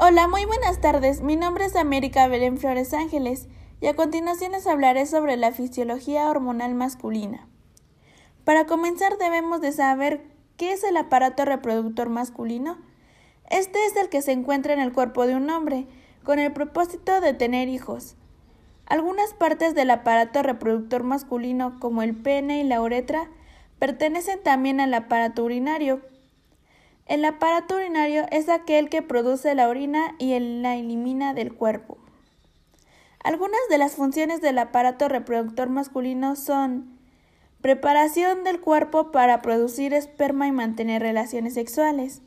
Hola, muy buenas tardes. Mi nombre es América Belén Flores Ángeles y a continuación les hablaré sobre la fisiología hormonal masculina. Para comenzar debemos de saber qué es el aparato reproductor masculino. Este es el que se encuentra en el cuerpo de un hombre con el propósito de tener hijos. Algunas partes del aparato reproductor masculino, como el pene y la uretra, pertenecen también al aparato urinario. El aparato urinario es aquel que produce la orina y la elimina del cuerpo. Algunas de las funciones del aparato reproductor masculino son preparación del cuerpo para producir esperma y mantener relaciones sexuales,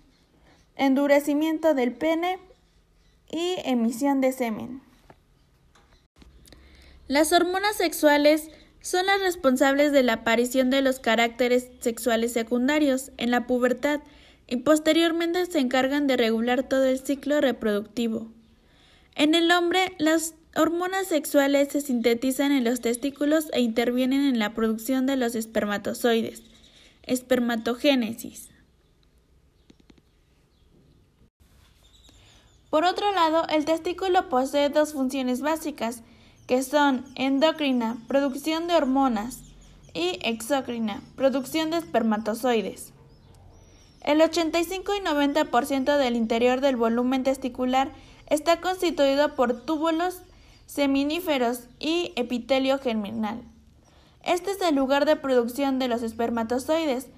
endurecimiento del pene y emisión de semen. Las hormonas sexuales son las responsables de la aparición de los caracteres sexuales secundarios en la pubertad, y posteriormente se encargan de regular todo el ciclo reproductivo. En el hombre, las hormonas sexuales se sintetizan en los testículos e intervienen en la producción de los espermatozoides, espermatogénesis. Por otro lado, el testículo posee dos funciones básicas, que son endocrina, producción de hormonas, y exocrina, producción de espermatozoides. El 85 y 90% del interior del volumen testicular está constituido por túbulos seminíferos y epitelio germinal. Este es el lugar de producción de los espermatozoides,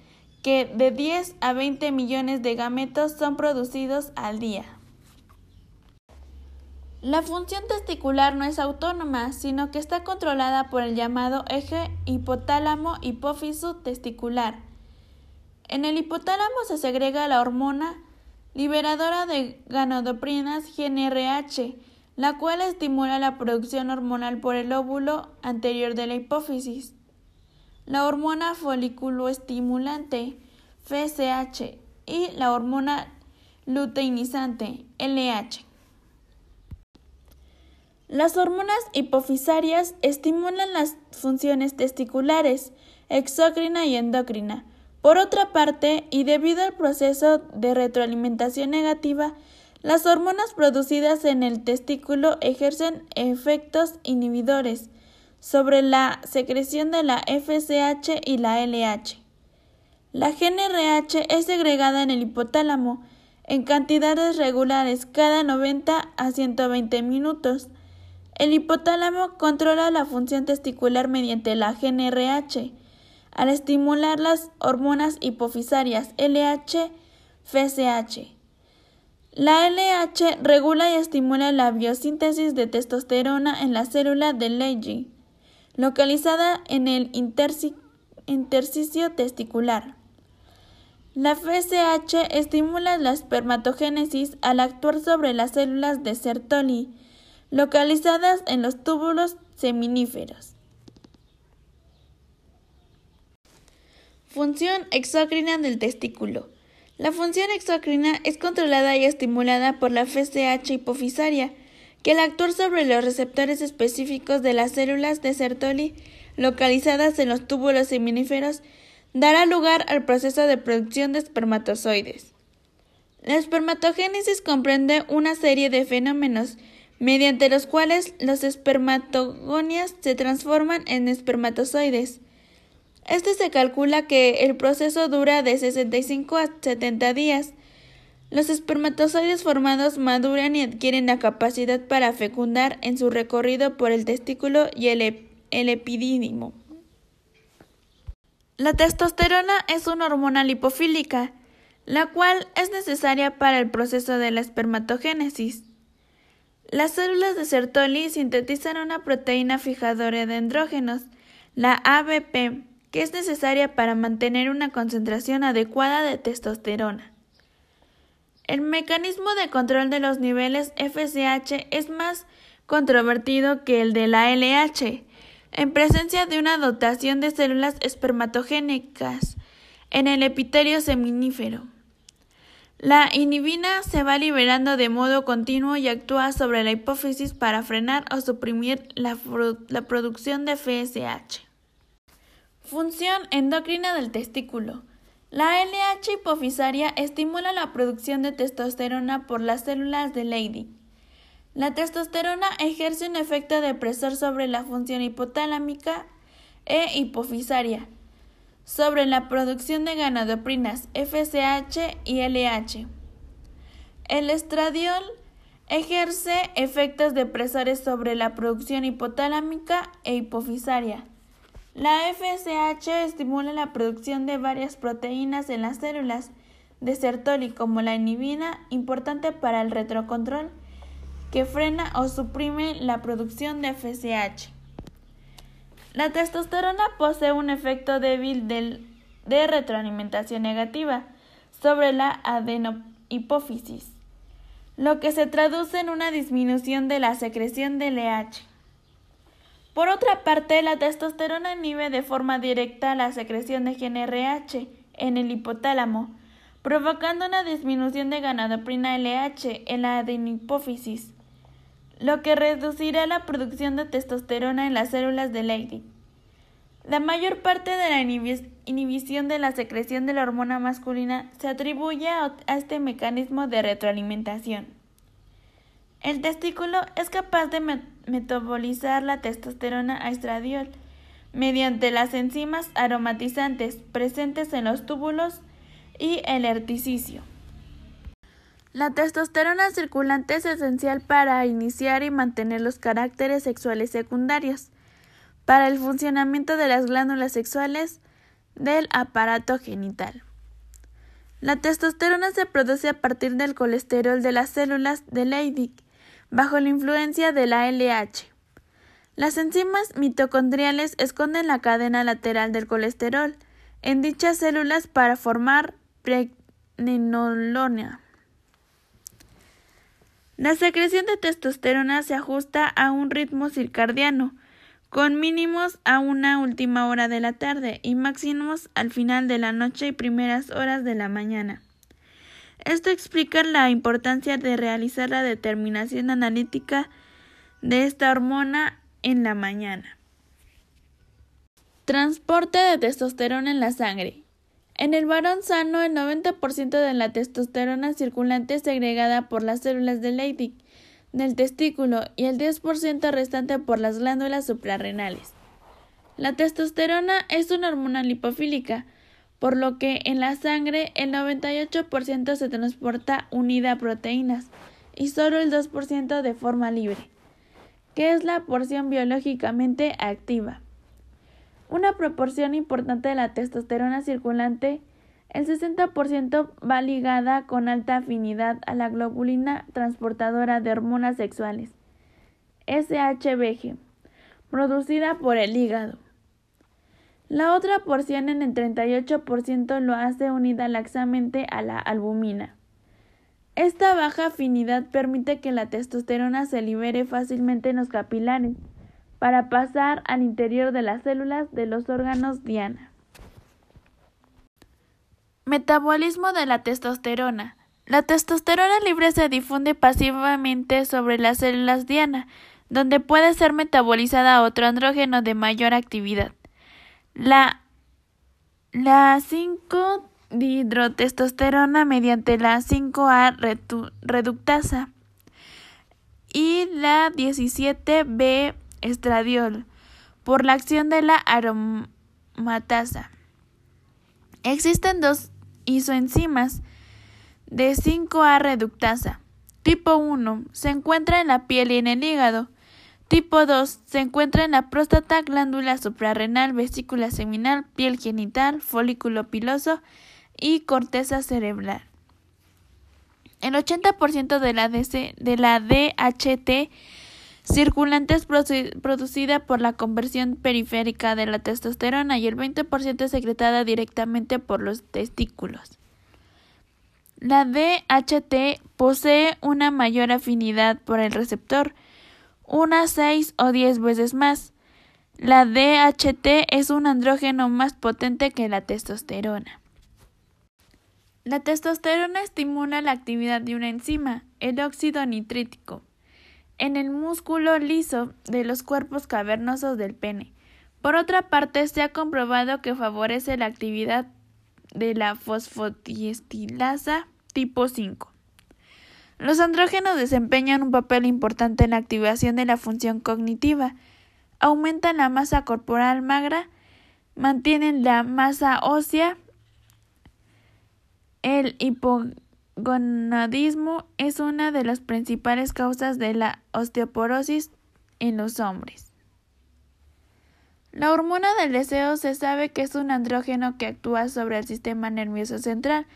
que de 10 a 20 millones de gametos son producidos al día. La función testicular no es autónoma, sino que está controlada por el llamado eje hipotálamo-hipófisis testicular. En el hipotálamo se segrega la hormona liberadora de gonadotropinas GnRH, la cual estimula la producción hormonal por el lóbulo anterior de la hipófisis. La hormona foliculoestimulante FSH y la hormona luteinizante LH. Las hormonas hipofisarias estimulan las funciones testiculares, exócrina y endocrina. Por otra parte, y debido al proceso de retroalimentación negativa, las hormonas producidas en el testículo ejercen efectos inhibidores sobre la secreción de la FSH y la LH. La GnRH es segregada en el hipotálamo en cantidades regulares cada 90 a 120 minutos. El hipotálamo controla la función testicular mediante la GnRH. Al estimular las hormonas hipofisarias LH, FSH. La LH regula y estimula la biosíntesis de testosterona en la célula de Leydig, localizada en el intersticio testicular. La FSH estimula la espermatogénesis al actuar sobre las células de Sertoli, localizadas en los túbulos seminíferos. Función exócrina del testículo. La función exócrina es controlada y estimulada por la FSH hipofisaria, que al actuar sobre los receptores específicos de las células de Sertoli localizadas en los túbulos seminíferos, dará lugar al proceso de producción de espermatozoides. La espermatogénesis comprende una serie de fenómenos, mediante los cuales los espermatogonias se transforman en espermatozoides. Este se calcula que el proceso dura de 65 a 70 días. Los espermatozoides formados maduran y adquieren la capacidad para fecundar en su recorrido por el testículo y el epidídimo. La testosterona es una hormona lipofílica, la cual es necesaria para el proceso de la espermatogénesis. Las células de Sertoli sintetizan una proteína fijadora de andrógenos, la ABP, que es necesaria para mantener una concentración adecuada de testosterona. El mecanismo de control de los niveles FSH es más controvertido que el de la LH, en presencia de una dotación de células espermatogénicas en el epitelio seminífero. La inhibina se va liberando de modo continuo y actúa sobre la hipófisis para frenar o suprimir la producción de FSH. Función endocrina del testículo. La LH hipofisaria estimula la producción de testosterona por las células de Leydig. La testosterona ejerce un efecto depresor sobre la función hipotalámica e hipofisaria, sobre la producción de gonadotrinas FSH y LH. El estradiol ejerce efectos depresores sobre la producción hipotalámica e hipofisaria. La FSH estimula la producción de varias proteínas en las células de Sertoli, como la inhibina, importante para el retrocontrol, que frena o suprime la producción de FSH. La testosterona posee un efecto débil de retroalimentación negativa sobre la adenohipófisis, lo que se traduce en una disminución de la secreción de LH. Por otra parte, la testosterona inhibe de forma directa la secreción de GnRH en el hipotálamo, provocando una disminución de gonadotrina LH en la adenohipófisis, lo que reducirá la producción de testosterona en las células de Leydig. La mayor parte de la inhibición de la secreción de la hormona masculina se atribuye a este mecanismo de retroalimentación. El testículo es capaz de metabolizar la testosterona a estradiol mediante las enzimas aromatizantes presentes en los túbulos y el herpeticio. La testosterona circulante es esencial para iniciar y mantener los caracteres sexuales secundarios, para el funcionamiento de las glándulas sexuales del aparato genital. La testosterona se produce a partir del colesterol de las células de Leydig, bajo la influencia de la LH. Las enzimas mitocondriales esconden la cadena lateral del colesterol en dichas células para formar pregnenolona. La secreción de testosterona se ajusta a un ritmo circadiano, con mínimos a una última hora de la tarde y máximos al final de la noche y primeras horas de la mañana. Esto explica la importancia de realizar la determinación analítica de esta hormona en la mañana. Transporte de testosterona en la sangre. En el varón sano, el 90% de la testosterona circulante es segregada por las células de Leydig del testículo y el 10% restante por las glándulas suprarrenales. La testosterona es una hormona lipofílica, por lo que en la sangre el 98% se transporta unida a proteínas y solo el 2% de forma libre, que es la porción biológicamente activa. Una proporción importante de la testosterona circulante, el 60%, va ligada con alta afinidad a la globulina transportadora de hormonas sexuales, SHBG, producida por el hígado. La otra porción, en el 38%, lo hace unida laxamente a la albumina. Esta baja afinidad permite que la testosterona se libere fácilmente en los capilares para pasar al interior de las células de los órganos diana. Metabolismo de la testosterona. La testosterona libre se difunde pasivamente sobre las células diana, donde puede ser metabolizada a otro andrógeno de mayor actividad. La 5-dihidrotestosterona mediante la 5A reductasa y la 17B estradiol por la acción de la aromatasa. Existen dos isoenzimas de 5A reductasa. Tipo 1 se encuentra en la piel y en el hígado. Tipo 2 se encuentra en la próstata, glándula suprarrenal, vesícula seminal, piel genital, folículo piloso y corteza cerebral. El 80% de la DHT circulante es producida por la conversión periférica de la testosterona y el 20% es secretada directamente por los testículos. La DHT posee una mayor afinidad por el receptor, unas 6 o 10 veces más. La DHT es un andrógeno más potente que la testosterona. La testosterona estimula la actividad de una enzima, el óxido nitrítico, en el músculo liso de los cuerpos cavernosos del pene. Por otra parte, se ha comprobado que favorece la actividad de la fosfodiesterasa tipo 5. Los andrógenos desempeñan un papel importante en la activación de la función cognitiva, aumentan la masa corporal magra, mantienen la masa ósea, el hipogonadismo es una de las principales causas de la osteoporosis en los hombres. La hormona del deseo se sabe que es un andrógeno que actúa sobre el sistema nervioso central,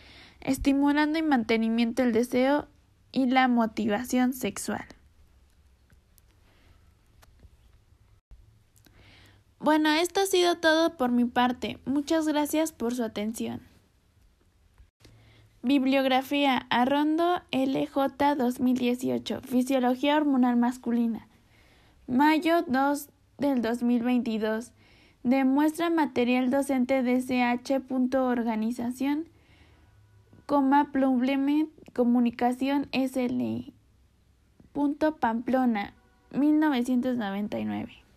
estimulando y manteniendo el deseo y la motivación sexual. Bueno, esto ha sido todo por mi parte. Muchas gracias por su atención. Bibliografía Arondo LJ 2018, Fisiología Hormonal Masculina. Mayo 2 del 2022. Demuestra material docente de ch.organización, Plumblement Comunicación SLI. Pamplona, 1999.